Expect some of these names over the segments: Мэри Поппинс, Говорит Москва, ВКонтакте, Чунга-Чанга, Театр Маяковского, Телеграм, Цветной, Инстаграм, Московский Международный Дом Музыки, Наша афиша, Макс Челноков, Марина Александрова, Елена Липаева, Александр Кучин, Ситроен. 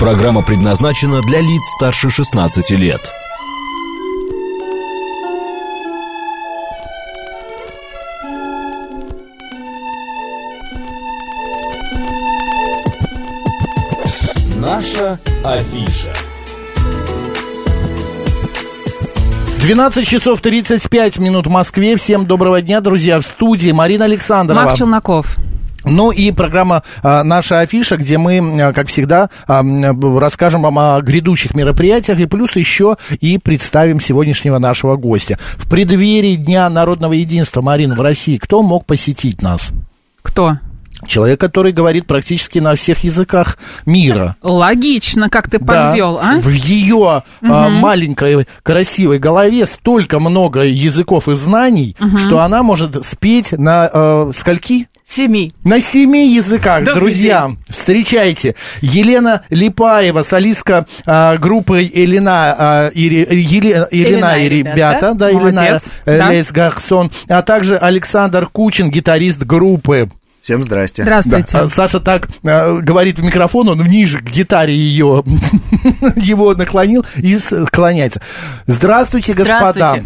Программа предназначена для лиц старше 16 лет. Наша афиша. 12 часов 35 минут в Москве. Всем доброго дня, друзья. В студии Марина Александрова. Макс Челноков. Ну и программа «Наша афиша», где мы, как всегда, расскажем вам о грядущих мероприятиях и плюс еще и представим сегодняшнего нашего гостя. В преддверии Дня народного единства, Марин, в России кто мог посетить нас? Кто? Человек, который говорит практически на всех языках мира. Логично, как ты подвел, да. А? В ее маленькой красивой голове столько много языков и знаний, что она может спеть на скольки? 7. На 7 языках, друзья, встречайте. Елена Липаева, солистка группы Елена и ребята, да, Елена Лес Гарсон, а также Александр Кучин, гитарист группы. Всем здрасте. Здравствуйте. Да. Саша так говорит в микрофон, он ниже к гитаре ее его наклонил и склоняется. Здравствуйте, господа.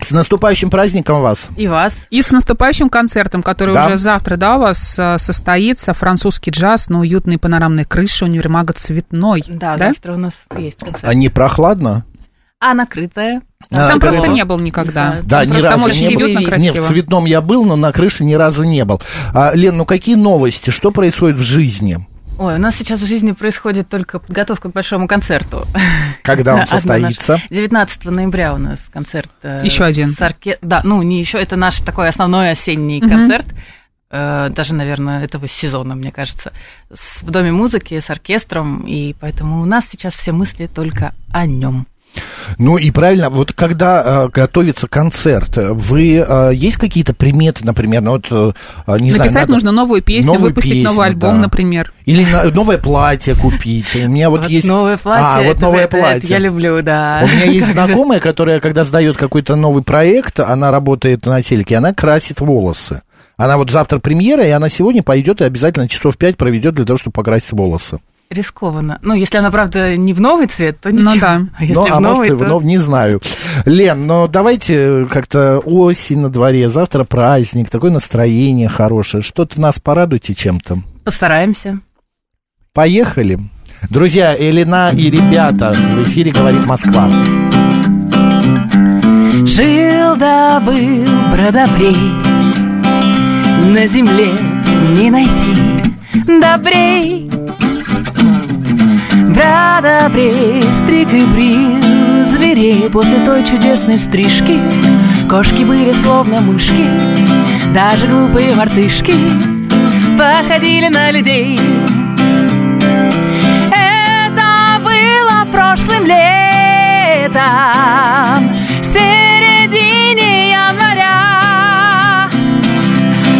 С наступающим праздником вас. И вас. И с наступающим концертом, который уже завтра, у вас состоится. Французский джаз на уютной панорамной крыше универмага Цветной. Да, завтра у нас есть концерт. А не прохладно? А накрытая. Там просто не был никогда. Да, ни разу не был. Нет, в Цветном я был, но на крыше ни разу не был. Лен, ну какие новости? Что происходит в жизни? Ой, у нас сейчас в жизни происходит только подготовка к большому концерту. Когда он состоится? 19 ноября у нас концерт. Еще один. Да, ну не еще, это наш такой основной осенний концерт. Даже, наверное, этого сезона, мне кажется, в Доме музыки, с оркестром. И поэтому у нас сейчас все мысли только о нем. Ну и правильно, вот когда готовится концерт, вы есть какие-то приметы, например, ну, вот, не знаю, написать нужно новую песню, новый альбом, например. Или новое платье купить. У меня вот есть... новое платье. А, вот новое платье. Я люблю, да. У меня есть знакомая, которая, когда сдаёт какой-то новый проект, она работает на телеке, она красит волосы. Она вот завтра премьера, и она сегодня пойдет и обязательно часов 5 проведет для того, чтобы покрасить волосы. Рискованно. Ну, если она, правда, не в новый цвет, то ничего. Ну, да. А если в новый, может, то... не знаю. Лен, но давайте как-то осень на дворе, завтра праздник, такое настроение хорошее. Что-то нас порадуйте чем-то. Постараемся. Поехали. Друзья, Элина и ребята, в эфире «Говорит Москва». Жил да был продобрей, на земле не найти добрей. Радобрей, стриг и брил зверей. После той чудесной стрижки кошки были словно мышки. Даже глупые мартышки походили на людей. Это было прошлым летом, в середине января,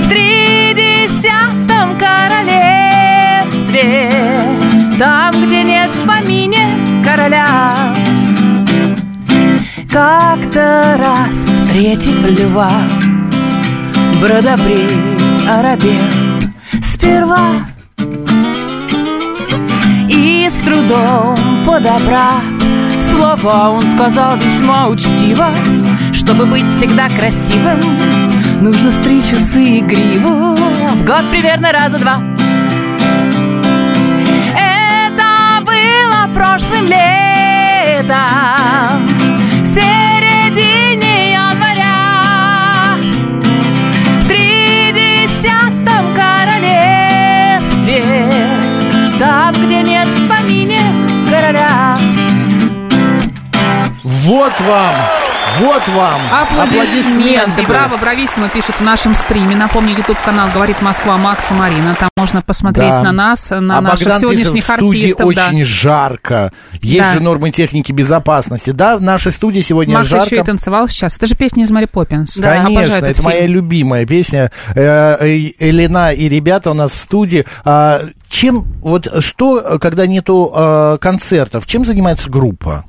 в 30-м королевстве, там, где нет в помине короля. Как-то раз встретив льва, бродобрей оробел сперва и с трудом подобрав слова, он сказал весьма учтиво: чтобы быть всегда красивым, нужно стричь усы и гриву в год примерно раза два. Прошлым летом, в середине января, в 30-м королевстве, там, где нет в помине короля. Вот вам! Вот вам! Аплодисменты! Браво, брависсимо пишут в нашем стриме. Напомню, YouTube-канал «Говорит Москва», Макс и Марина. Там можно посмотреть на нас, на наших сегодняшних артистов. В студии очень жарко. Есть же нормы техники безопасности. Да, в нашей студии сегодня Макс жарко. Макс еще и танцевал сейчас. Это же песня из «Мэри Поппинс». Да. Конечно, это моя любимая песня. Элина и ребята у нас в студии. Чем, вот что, когда нету концертов, чем занимается группа?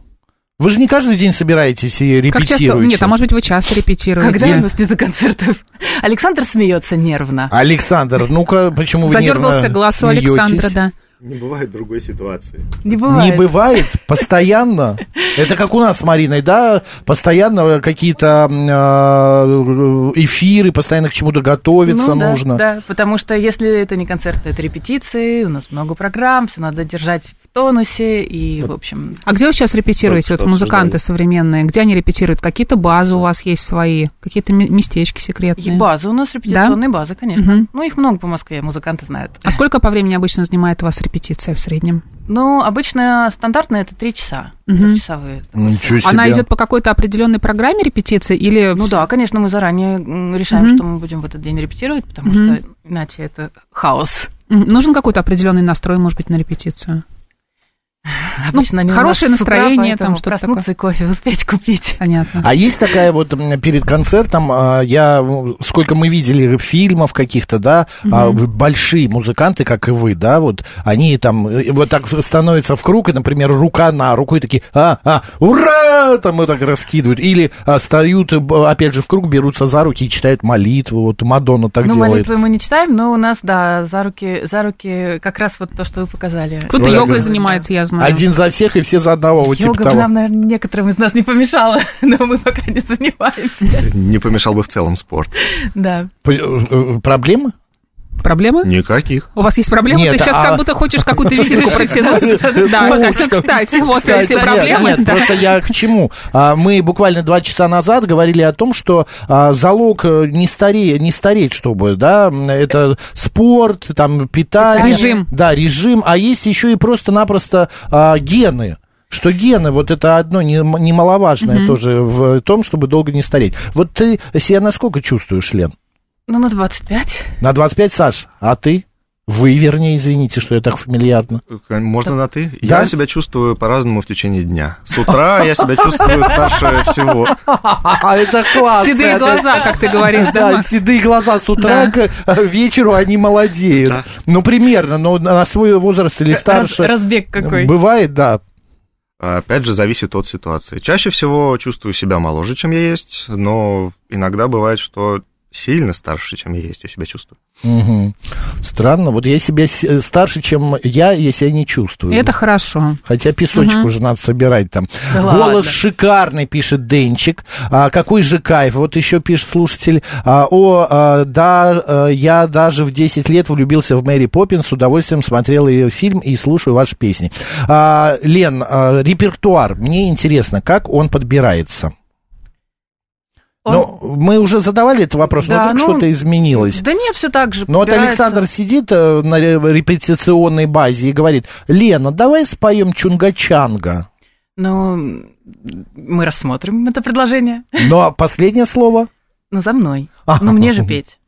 Вы же не каждый день собираетесь и репетируете. Как часто? Нет, а может быть, вы часто репетируете. Когда у нас нет концертов? Александр смеется нервно. Александр, ну-ка, почему вы нервно смеетесь? Задергался глаз у Александра, да. Не бывает другой ситуации. Не бывает. Не бывает постоянно. Это как у нас с Мариной, да? Постоянно какие-то эфиры, постоянно к чему-то готовиться нужно. Да, потому что если это не концерт, то это репетиции, у нас много программ, все надо держать в тонусе и, в общем... А где вы сейчас репетируете, вот музыканты современные? Где они репетируют? Какие-то базы у вас есть свои? Какие-то местечки секретные? И базы у нас, репетиционные базы, конечно. Угу. Ну, их много по Москве, музыканты знают. А сколько по времени обычно занимает у вас репетиция в среднем? Ну, обычно стандартная это 3 часа. Трехчасовые. Ничего себе. Она идет по какой-то определенной программе репетиции или... Ну да, конечно, мы заранее решаем, что мы будем в этот день репетировать, потому что иначе это хаос. Нужен какой-то определенный настрой, может быть, на репетицию? Обычно хорошее настроение, там что-то проснуться и кофе успеть купить. Понятно. А есть такая вот перед концертом, сколько мы видели фильмов каких-то, да, большие музыканты, как и вы, да, вот они там вот так становятся в круг, и, например, рука на руку, и такие, ура, там вот так раскидывают. Или встают, опять же, в круг, берутся за руки и читают молитву, вот Мадонна так делает. Ну, молитвы мы не читаем, но у нас, да, за руки как раз вот то, что вы показали. Кто-то йогой занимается, я знаю. Один за всех и все за одного, вот типа того. Йога нам, наверное, некоторым из нас не помешала, но мы пока не занимаемся. Не помешал бы в целом спорт. Да. Проблемы? Проблемы? Никаких. У вас есть проблемы? Нет, ты сейчас как будто хочешь какую-то визитку протянуть. Да, кстати, вот если проблемы. Нет, просто я к чему? Мы буквально 2 часа назад говорили о том, что залог не стареть, чтобы, да, это спорт, там, питание. Режим. Да, режим. А есть еще и просто-напросто гены. Что гены, вот это одно немаловажное тоже в том, чтобы долго не стареть. Вот ты себя насколько чувствуешь, Лен? Ну, на 25. На 25, Саш, а ты? Вы, вернее, извините, что я так фамильярно. Можно на ты? Да? Я себя чувствую по-разному в течение дня. С утра я себя чувствую старше всего. Это классно. Седые глаза, как ты говоришь, да? Седые глаза с утра к вечеру они молодеют. Ну, примерно, но на свой возраст или старше. Разбег какой. Бывает, да. Опять же, зависит от ситуации. Чаще всего чувствую себя моложе, чем я есть, но иногда бывает, что... сильно старше, чем я есть, я себя чувствую. Угу. Странно, вот я себя старше, чем я себя не чувствую. Это хорошо. Хотя песочек уже надо собирать там. Да. Голос ладно. Шикарный, пишет Денчик. Какой же кайф. Вот еще пишет слушатель. Я даже в 10 лет влюбился в Мэри Поппинс, с удовольствием смотрел ее фильм и слушаю ваши песни. Лен, репертуар, мне интересно, как он подбирается? Но мы уже задавали этот вопрос, да, но вдруг что-то изменилось. Да нет, все так же. Но вот Александр сидит на репетиционной базе и говорит: Лена, давай споем Чунга-Чанга. Ну, мы рассмотрим это предложение. Но последнее слово? Ну, за мной. Ну, мне же петь.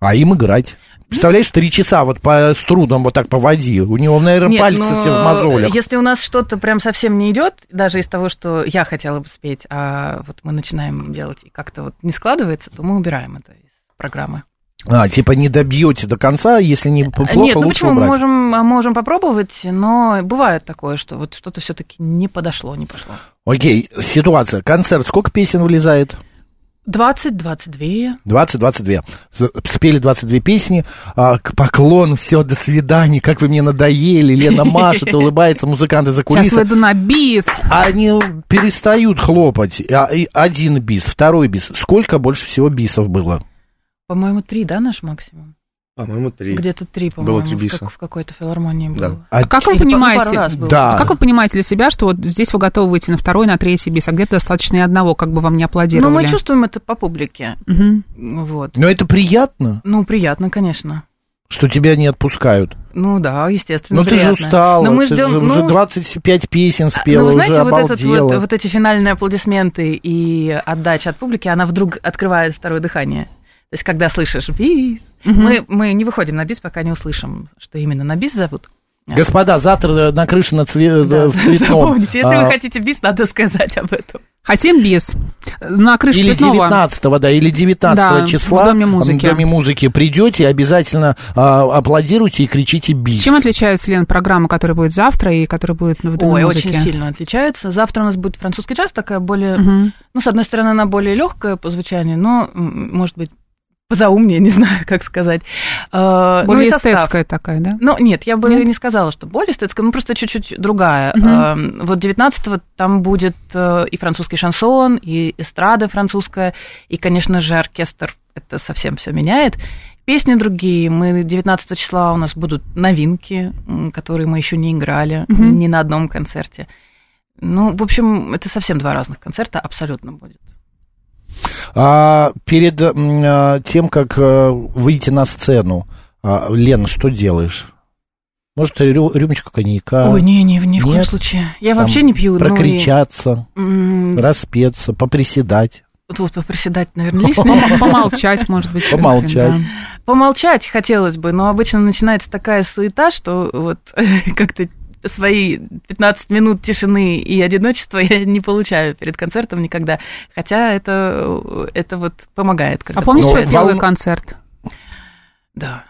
А им играть. Представляешь, 3 часа вот по струнам вот так по воде. У него, наверное, пальцы все в мозолях. Если у нас что-то прям совсем не идет, даже из того, что я хотела бы спеть, а вот мы начинаем делать и как-то вот не складывается, то мы убираем это из программы. Типа не добьете до конца, если не плохо, лучше убрать. Нет, ну почему, мы можем попробовать, но бывает такое, что вот что-то все-таки не подошло, не пошло. Окей, ситуация. Концерт, сколько песен влезает? 20-22. 20-22. Спели 22 песни. Поклон, все, до свидания. Как вы мне надоели. Лена машет, улыбается, музыканты за кулисами. Сейчас выйду на бис. Они перестают хлопать. Один бис, второй бис. Сколько больше всего бисов было? По-моему, 3, да, наш максимум? По-моему, 3. Где-то 3, по-моему, было 3 биса. Как в какой-то филармонии было. Да. Как вы понимаете для себя, что вот здесь вы готовы выйти на 2-й, на 3-й бис, а где-то достаточно и одного, как бы вам не аплодировали? Ну, мы чувствуем это по публике. Угу. Вот. Но это приятно? Ну, приятно, конечно. Что тебя не отпускают? Ну да, естественно, приятно. Ты же устала, уже 25 песен спела, ну, вы знаете, уже обалдела. Вот эти финальные аплодисменты и отдача от публики, она вдруг открывает второе дыхание. То есть, когда слышишь бис, мы не выходим на бис, пока не услышим, что именно на бис зовут. Господа, завтра на крыше в Цветном. Запомните, если вы хотите бис, надо сказать об этом. Хотим бис. На крыше или Цветного. 19-го, да, или 19-го числа в Доме музыки. В Доме музыки придете, обязательно аплодируйте и кричите бис. Чем отличается, Лен, программа, которая будет завтра и которая будет в Доме музыки? Очень сильно отличается. Завтра у нас будет французский джаз, такая более... Ну, с одной стороны, она более легкая по звучанию, но, может быть, позаумнее, не знаю, как сказать. Более эстетская такая, да? Ну, нет, я бы не сказала, что более эстетская, ну, просто чуть-чуть другая. Угу. Вот 19-го там будет и французский шансон, и эстрада французская, и, конечно же, оркестр. Это совсем все меняет. Песни другие. Мы 19 числа у нас будут новинки, которые мы еще не играли ни на одном концерте. Ну, в общем, это совсем два разных концерта абсолютно будет. А перед тем, как выйти на сцену, Лен, что делаешь? Может, рюмочка коньяка? Ой, не, в коем случае. Я вообще не пью. Прокричаться, распеться, поприседать. Вот поприседать, наверное, лишнее. Помолчать, может быть. Помолчать хотелось бы, но обычно начинается такая суета, что вот как-то свои 15 минут тишины и одиночества я не получаю перед концертом никогда. Хотя это вот помогает. А помнишь свой первый концерт? Да.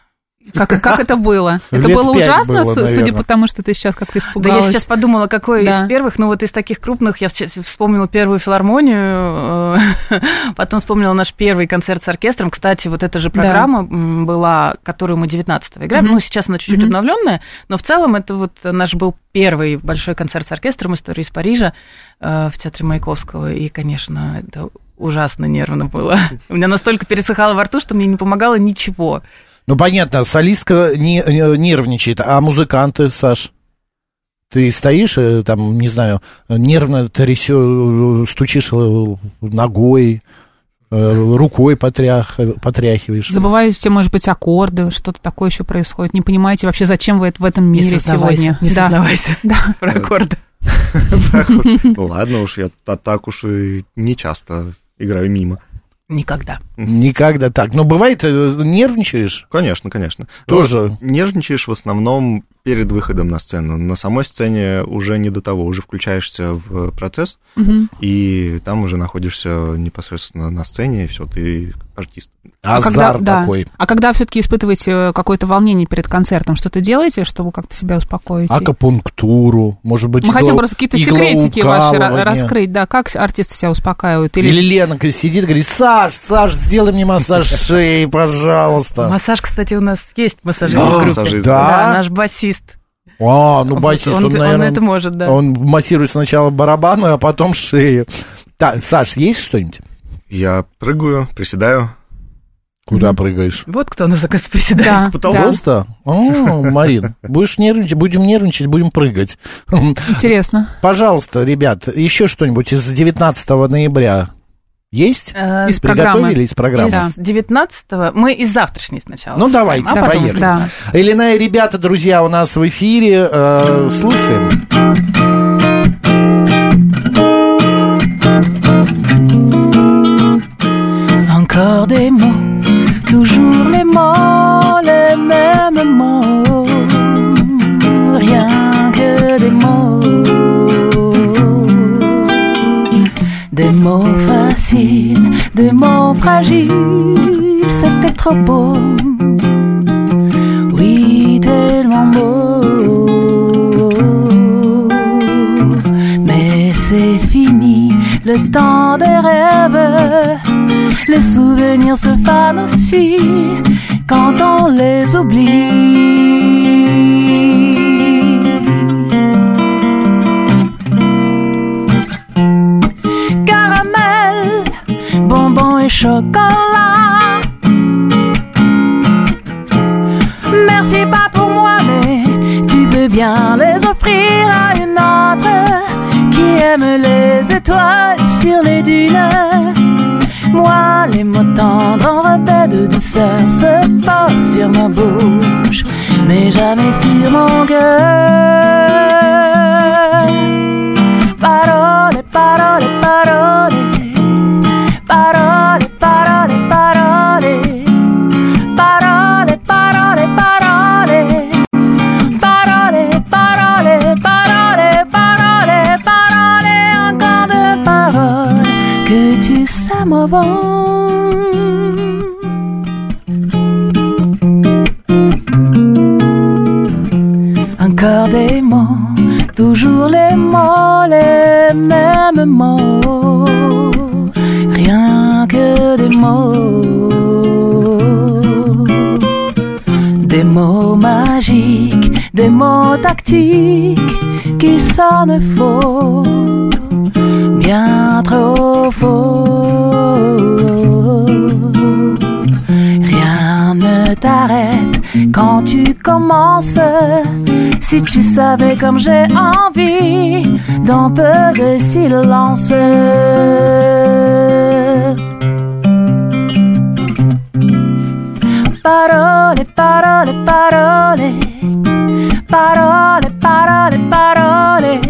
Как это было? Это было ужасно, судя по тому, что ты сейчас как-то испугалась. Да, я сейчас подумала, какой из первых. Ну, вот из таких крупных я вспомнила первую филармонию, потом вспомнила наш первый концерт с оркестром. Кстати, вот эта же программа была, которую мы 19-го играем. Ну, сейчас она чуть-чуть обновленная, но в целом это вот наш был первый большой концерт с оркестром «Истории из Парижа» в Театре Маяковского. И, конечно, это ужасно нервно было. У меня настолько пересыхало во рту, что мне не помогало ничего. Ну, понятно, солистка нервничает, а музыканты, Саш, ты стоишь, там, не знаю, нервно трясёшь, стучишь ногой, рукой потряхиваешь. Забываете, может быть, аккорды, что-то такое еще происходит. Не понимаете вообще, зачем вы в этом мире сегодня. Не сознавайся про аккорды. Ладно уж, я так уж и не часто играю мимо. Никогда так. Но бывает, нервничаешь? Конечно. Тоже. Нервничаешь в основном перед выходом на сцену. На самой сцене уже не до того. Уже включаешься в процесс, и там уже находишься непосредственно на сцене, и все, ты артист. Азарт такой. А когда все-таки испытываете какое-то волнение перед концертом, что-то делаете, чтобы как-то себя успокоить? Акупунктуру, может быть, иглоукалывание. Мы хотим просто какие-то секретики ваши раскрыть, да, как артисты себя успокаивают. Или Лена сидит и говорит: Саш, сделай мне массаж шеи, пожалуйста. Массаж, кстати, у нас есть массажист. Да, наш басист. А, ну басист, он, наверное, он это может, да. Он массирует сначала барабаны, а потом шею. Так, Саш, есть что-нибудь? Я прыгаю, приседаю. Куда прыгаешь? Вот кто нас заказ приседает. Просто? О, Марин, будешь нервничать, будем прыгать. Интересно. Пожалуйста, ребят, еще что-нибудь из 19 ноября. Есть? Из программы. Приготовили из программы? Из 19-го. Мы из завтрашней сначала. Ну, давайте, поехали. Да. Элина и ребята, друзья, у нас в эфире. Слушаем. Encore des mots, toujours les mêmes mots, rien que des mots faciles, des mots fragiles, c'était trop beau, oui tellement beau, mais c'est fini, le temps des rêves, les souvenirs se fanent aussi quand on les oublie. Bonbon et chocolat. Merci pas pour moi, mais tu peux bien les offrir à une autre qui aime les étoiles sur les dunes. Moi, les mots tendres enrobés de douceur se posent sur ma bouche, mais jamais sur mon cœur. Paroles, paroles, paroles. Parole, parole, parole. Parole, parole, parole. Parole, parole, parole, parole, parole. Encore de paroles que tu sais m'en vends. Encore des mots, toujours les mêmes mots. Rien que des mots. mots magiques, des mots tactiques qui sonnent faux, bien trop faux. Rien ne t'arrête quand tu commences. Si tu savais comme j'ai envie d'un peu de silence. Parole, parole, parole. Parole, parole, parole.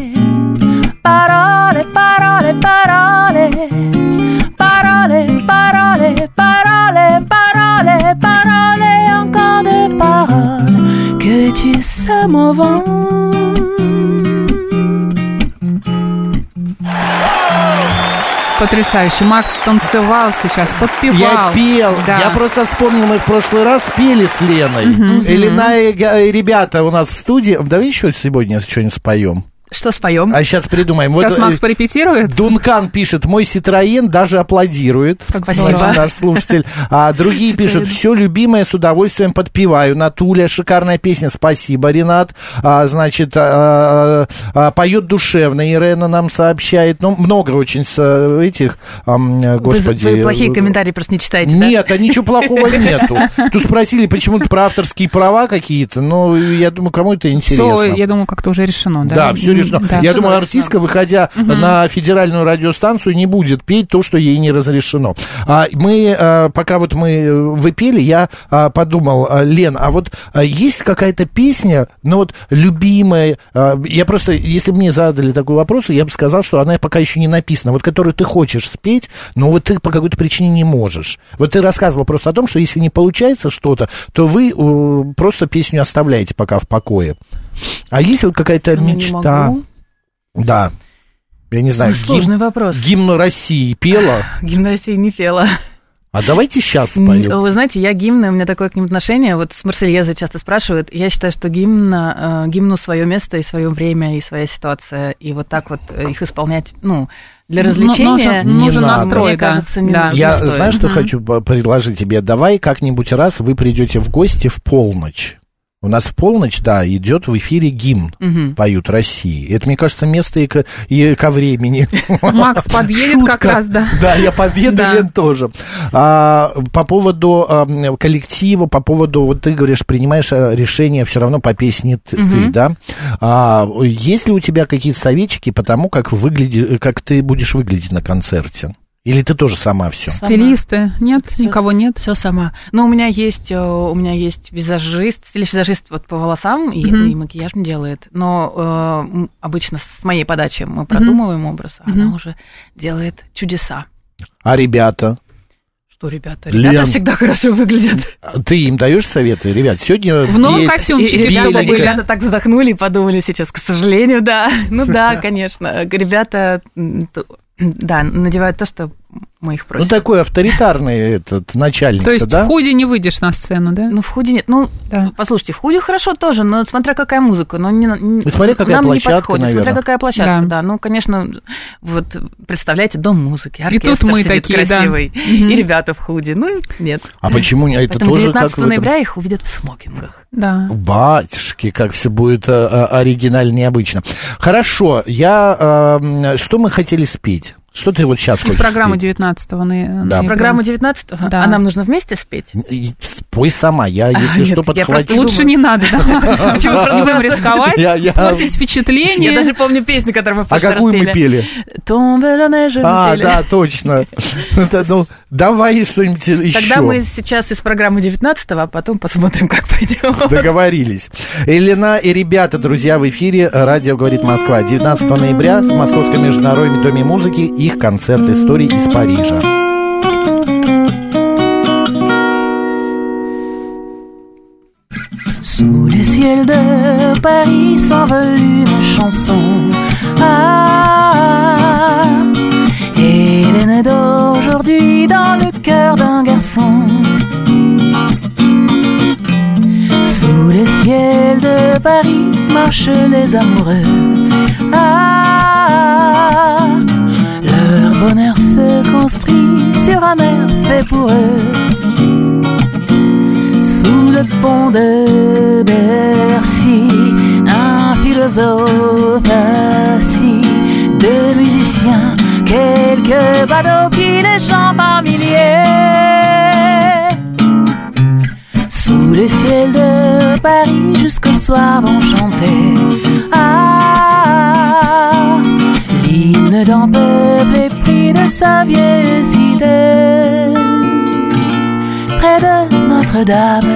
Parole, parole, parole. Parole, parole, parole, parole, parole. Encore des paroles que tu sèmes au vent. Потрясающе. Макс танцевал сейчас, подпевал. Я пел. Да. Я просто вспомнил, мы в прошлый раз пели с Леной. Лена и ребята у нас в студии. Давай еще сегодня что-нибудь споем. Что споем? А сейчас придумаем. Сейчас вот, Макс порепетирует. Дункан пишет, мой Ситроен даже аплодирует. Спасибо. Значит, наш слушатель. А другие пишут, все любимое с удовольствием подпеваю. Натуля, шикарная песня, спасибо, Ренат. А, значит, поет душевно, Ирена нам сообщает. Ну, много очень этих, господи. Вы плохие комментарии просто не читаете, да? Нет, а ничего плохого нету. Тут спросили почему-то про авторские права какие-то, но я думаю, кому это интересно. Все, я думаю, как-то уже решено, да? Да, все решено. Да, я думаю, артистка, выходя на федеральную радиостанцию, не будет петь то, что ей не разрешено. Мы, пока вот вы пели, я подумал, Лен, а вот есть какая-то песня, ну вот любимая, я просто, если бы мне задали такой вопрос, я бы сказал, что она пока еще не написана, вот которую ты хочешь спеть, но вот ты по какой-то причине не можешь. Вот ты рассказывала просто о том, что если не получается что-то, то вы просто песню оставляете пока в покое. А есть вот какая-то мечта? Да. Я не знаю, сложный вопрос. Гимн России пела? Гимн России не пела. А давайте сейчас споем. Вы знаете, я гимны, у меня такое к ним отношение. Вот с Марсельезой часто спрашивают. Я считаю, что гимну свое место и свое время, и своя ситуация. И вот так вот их исполнять, ну... Для развлечения нужен настрой, кажется, не да. Я знаю, что хочу предложить тебе. Давай как-нибудь раз вы придете в гости в полночь. У нас в полночь, да, идет в эфире гимн, поют России. Это, мне кажется, место и ко времени. Макс подъедет как раз, да. Да, я подъеду, Лен тоже. По поводу коллектива, по поводу, вот ты говоришь, принимаешь решение все равно по песне ты, да? Есть ли у тебя какие-то советчики по тому, как ты будешь выглядеть на концерте? Или ты тоже сама все? Стилисты? Нет, всё, никого нет. Все сама. Но у меня есть визажист, стилист-визажист вот по волосам и макияж мне делает. Но обычно с моей подачи мы продумываем образ, а она уже делает чудеса. А ребята? Что, ребята? Ребята всегда хорошо выглядят. Ты им даешь советы? Ребят, сегодня... В новом костюмчике. Ребята так вздохнули и подумали сейчас, к сожалению, да. Ну да, конечно. Ребята... Да, надевают то, что мы их просим. Ну, такой авторитарный этот начальник, да? То есть в худи не выйдешь на сцену, да? Ну, в худи нет. Ну, да. Послушайте, в худи хорошо тоже, но смотря какая музыка. Но смотря какая нам площадка, не подходит, наверное. Смотря какая площадка, да. Ну, конечно, вот представляете, дом музыки, оркестр и тут мы такие, красивый, да. И ребята в худи. Ну, нет. А почему? Это поэтому тоже 19 как ноября их увидят в смокингах. Да. Батюшки, как все будет оригинально, необычно. Хорошо, что мы хотели спеть? Что ты вот сейчас хочешь? Из программы 19-го ноября. Из программы 19-го? Да. А нам нужно вместе спеть? Спой сама, я, если что, подхвачу. Лучше не надо, да? Почему не будем рисковать? Портить впечатление. Я даже помню песню, которую мы в прошлый раз пели. А какую мы пели? «Томбе на неже» мы пели. А, да, точно. Давай что-нибудь еще. Тогда мы сейчас из программы 19-го, а потом посмотрим, как пойдем. Договорились. Елена и ребята, друзья, в эфире «Радио говорит Москва». 19 ноября в Московском международном доме музыки их концерт истории из Парижа. Sous le ciel de Paris s'envole une chanson. Ah, Hélène d'aujourd'hui dans le cœur d'un garçon. Sous le ciel de Paris marchent les amoureux. Ah, leur bonheur se construit sur un air fait pour eux. Sous le pont de Bercy, un philosophe assis, deux musiciens, quelques badauds qui les chantent par milliers. Sous le ciel de Paris jusqu'au soir vont chanter ah, l'hymne d'un peuple épris de sa vieille cité. Près de Notre-Dame,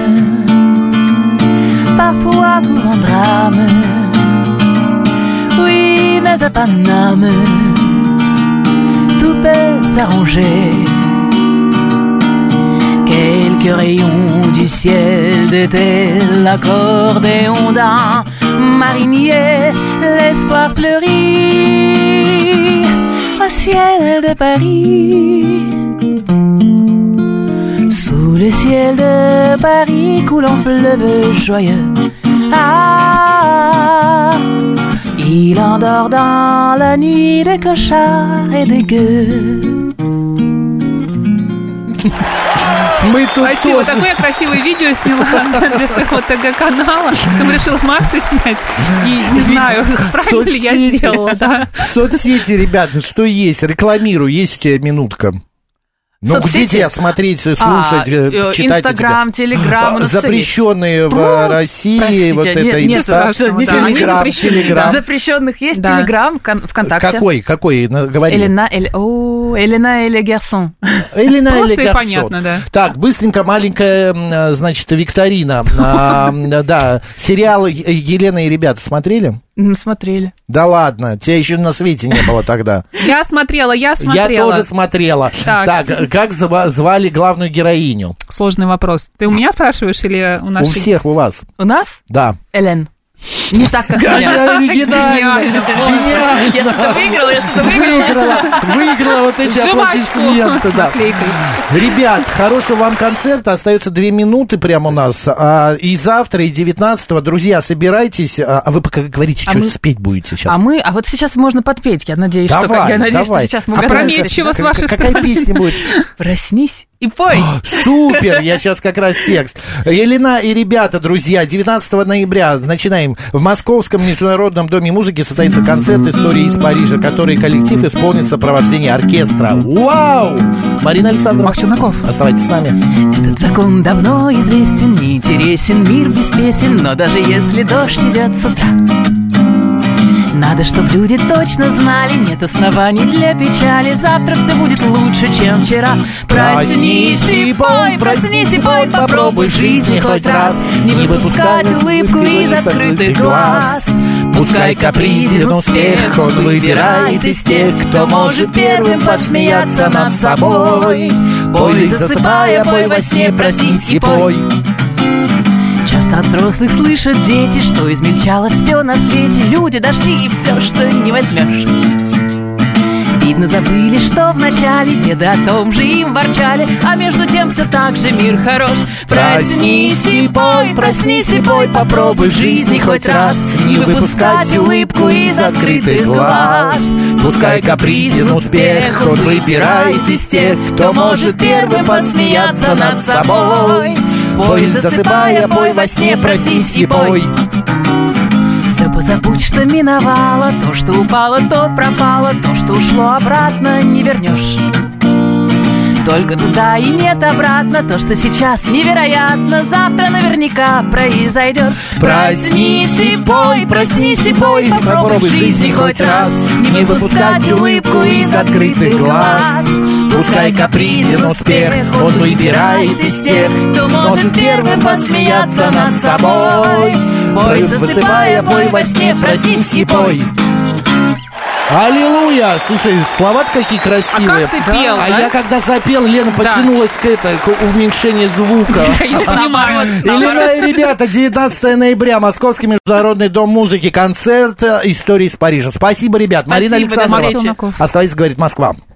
parfois courant drame, oui mais à Paname, tout peut s'arranger. Quelques rayons du ciel d'été, l'accordéon d'un marinier, l'espoir fleurit au ciel de Paris. Sous le ciel de Paris coule en fleuve joyeux. Ah, il endort dans la nuit des clochards et des gueux. Мы тут спасибо, тоже. Такое красивое видео сняла для своего ТГ-канала. Там решила Макса снять. И не знаю, правильно ли я сделала. Да. Соцсети, ребята, что есть? Рекламирую, есть у тебя минутка. Ну, где тебя смотреть, слушать, читать? Инстаграм, Телеграм. Запрещенные в России. Простите, вот это Инстаграм, Телеграм. Запрещенных есть Телеграм, ВКонтакте. Какой? Говори. Элена Эле Гарсон. Элена Эле Гарсон. Просто и понятно, да. Так, быстренько маленькая, значит, викторина. Да, сериалы Елена и ребята смотрели? Смотрели. Да ладно, тебя еще на свете не было тогда. Я смотрела. Я тоже смотрела. Так, как звали главную героиню? Сложный вопрос. Ты у меня спрашиваешь или у нас? У всех, у вас. У нас? Да. Элен. Не так, как я. Гениально. Я что-то выиграла вот эти аплодисменты. Да. Ребят, хорошего вам концерта. Остается 2 минуты прямо у нас. И завтра, и 19-го. Друзья, собирайтесь. А вы пока говорите, что спеть будете сейчас. А вот сейчас можно подпеть, я надеюсь. Давай. Что сейчас мы опрометчиво с вашей стороны. Какая песня будет? Проснись и пой. Супер, я сейчас как раз текст. Елена и ребята, друзья, 19 ноября начинаем. В Московском Международном Доме Музыки состоится концерт «Истории из Парижа», который коллектив исполнит в сопровождении оркестра. Вау! Марина Александрова. Макс Челноков. Оставайтесь с нами. Этот закон давно известен, не интересен мир без песен, но даже если дождь идет с утра, надо, чтобы люди точно знали, нет оснований для печали. Завтра все будет лучше, чем вчера. Проснись и пой, попробуй в жизни хоть раз не выпускать улыбку из открытых глаз. Пускай капризен успех, он выбирает из тех, кто может первым посмеяться над собой. Пой, засыпая, пой во сне, проснись и пой. От взрослых слышат дети, что измельчало все на свете. Люди дошли, и все, что не возьмешь. Видно, забыли, что в начале деды о том же им ворчали, а между тем все так же мир хорош. Проснись и пой, попробуй в жизни хоть раз не выпускать улыбку из открытых глаз. Пускай капризен успех, он выбирает из тех, кто может первым посмеяться над собой. Пой, засыпая, пой во сне, проснись и пой. Все позабудь, что миновало, то, что упало, то пропало, то, что ушло обратно, не вернешь. Только туда и нет обратно, то, что сейчас невероятно, завтра наверняка произойдет. Проснись и пой, попробуй в жизни хоть раз не выпускать улыбку из открытых глаз. Пускай капризен успех, он выбирает из тех, кто может первым посмеяться над собой. Пой, засыпая, пой во сне, проснись и пой. Аллилуйя! Слушай, слова-то какие красивые. А как ты пел, да? Я когда запел, Лена потянулась к уменьшению звука. Елена и ребята, 19 ноября, Московский Международный Дом Музыки, концерт «Истории из Парижа». Спасибо, ребят. Марина Александрова. Оставайтесь, говорит Москва.